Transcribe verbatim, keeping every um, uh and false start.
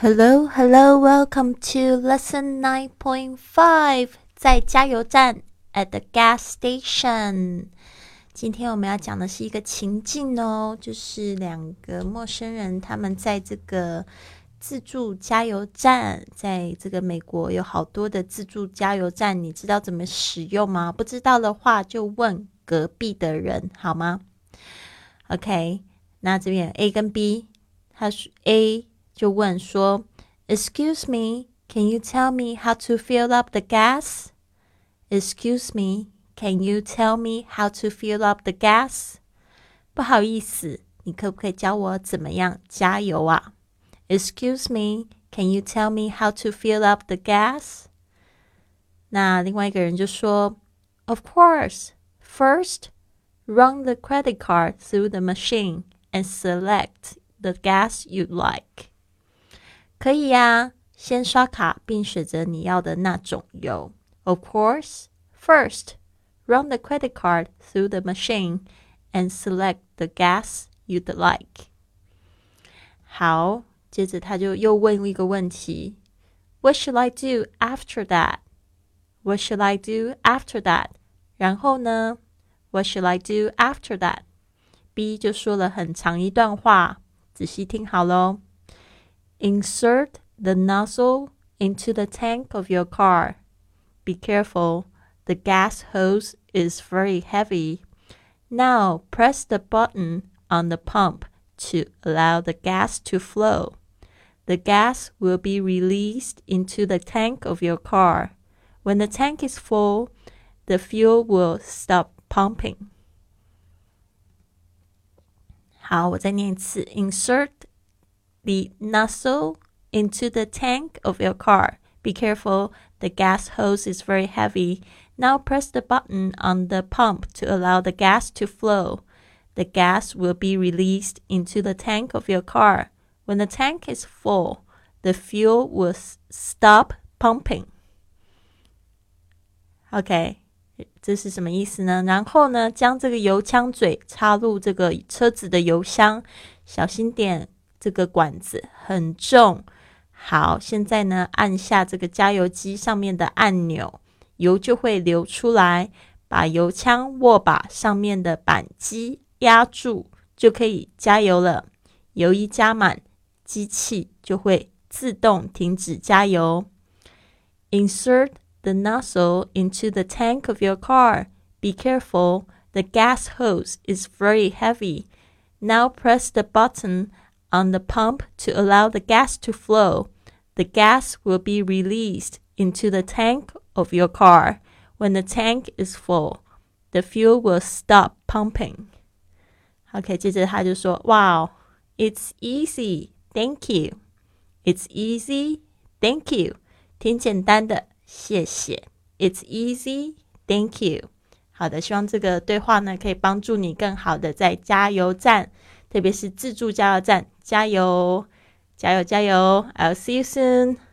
Hello, hello, welcome to lesson nine point five 在加油站 at the gas station。 今天我们要讲的是一个情境哦，就是两个陌生人，他们在这个自助加油站，在这个美国有好多的自助加油站，你知道怎么使用吗？不知道的话就问隔壁的人好吗？ OK， 那这边 A 跟 B， 他是 A就问说 Excuse me, can you tell me how to fill up the gas? Excuse me, can you tell me how to fill up the gas? 不好意思，你可不可以教我怎么样加油啊？ Excuse me, can you tell me how to fill up the gas? 那另外一个人就说 Of course, first, run the credit card through the machine and select the gas you'd like.可以啊，先刷卡并选择你要的那种油。Of course, first, run the credit card through the machine and select the gas you'd like. 好，接着他就又问一个问题。What should I do after that? What should I do after that? 然后呢？ What should I do after that? B 就说了很长一段话，仔细听好咯。Insert the nozzle into the tank of your car. Be careful, the gas hose is very heavy. Now press the button on the pump to allow the gas to flow. The gas will be released into the tank of your car. When the tank is full, the fuel will stop pumping. 好，我再念一次 insert.The nozzle into the tank of your car. Be careful, the gas hose is very heavy. Now press the button on the pump to allow the gas to flow. The gas will be released into the tank of your car. When the tank is full, the fuel will s- stop pumping. OK, 这是什么意思呢？然后呢，将这个油枪嘴插入这个车子的油箱，小心点。这个管子很重。好，现在呢，按下这个加油机上面的按钮，油就会流出来，把油枪握把上面的扳机压住，就可以加油了。油一加满，机器就会自动停止加油。Insert the nozzle into the tank of your car. Be careful, the gas hose is very heavy. Now press the button.On the pump to allow the gas to flow. The gas will be released into the tank of your car. When the tank is full, the fuel will stop pumping. OK, 接着他就说 Wow, it's easy, thank you. It's easy, thank you. 挺简单的，谢谢。It's easy, thank you. 好的，希望这个对话呢，可以帮助你更好的在加油站，特别是自助加油站，加油，加油，加油 ！I'll see you soon.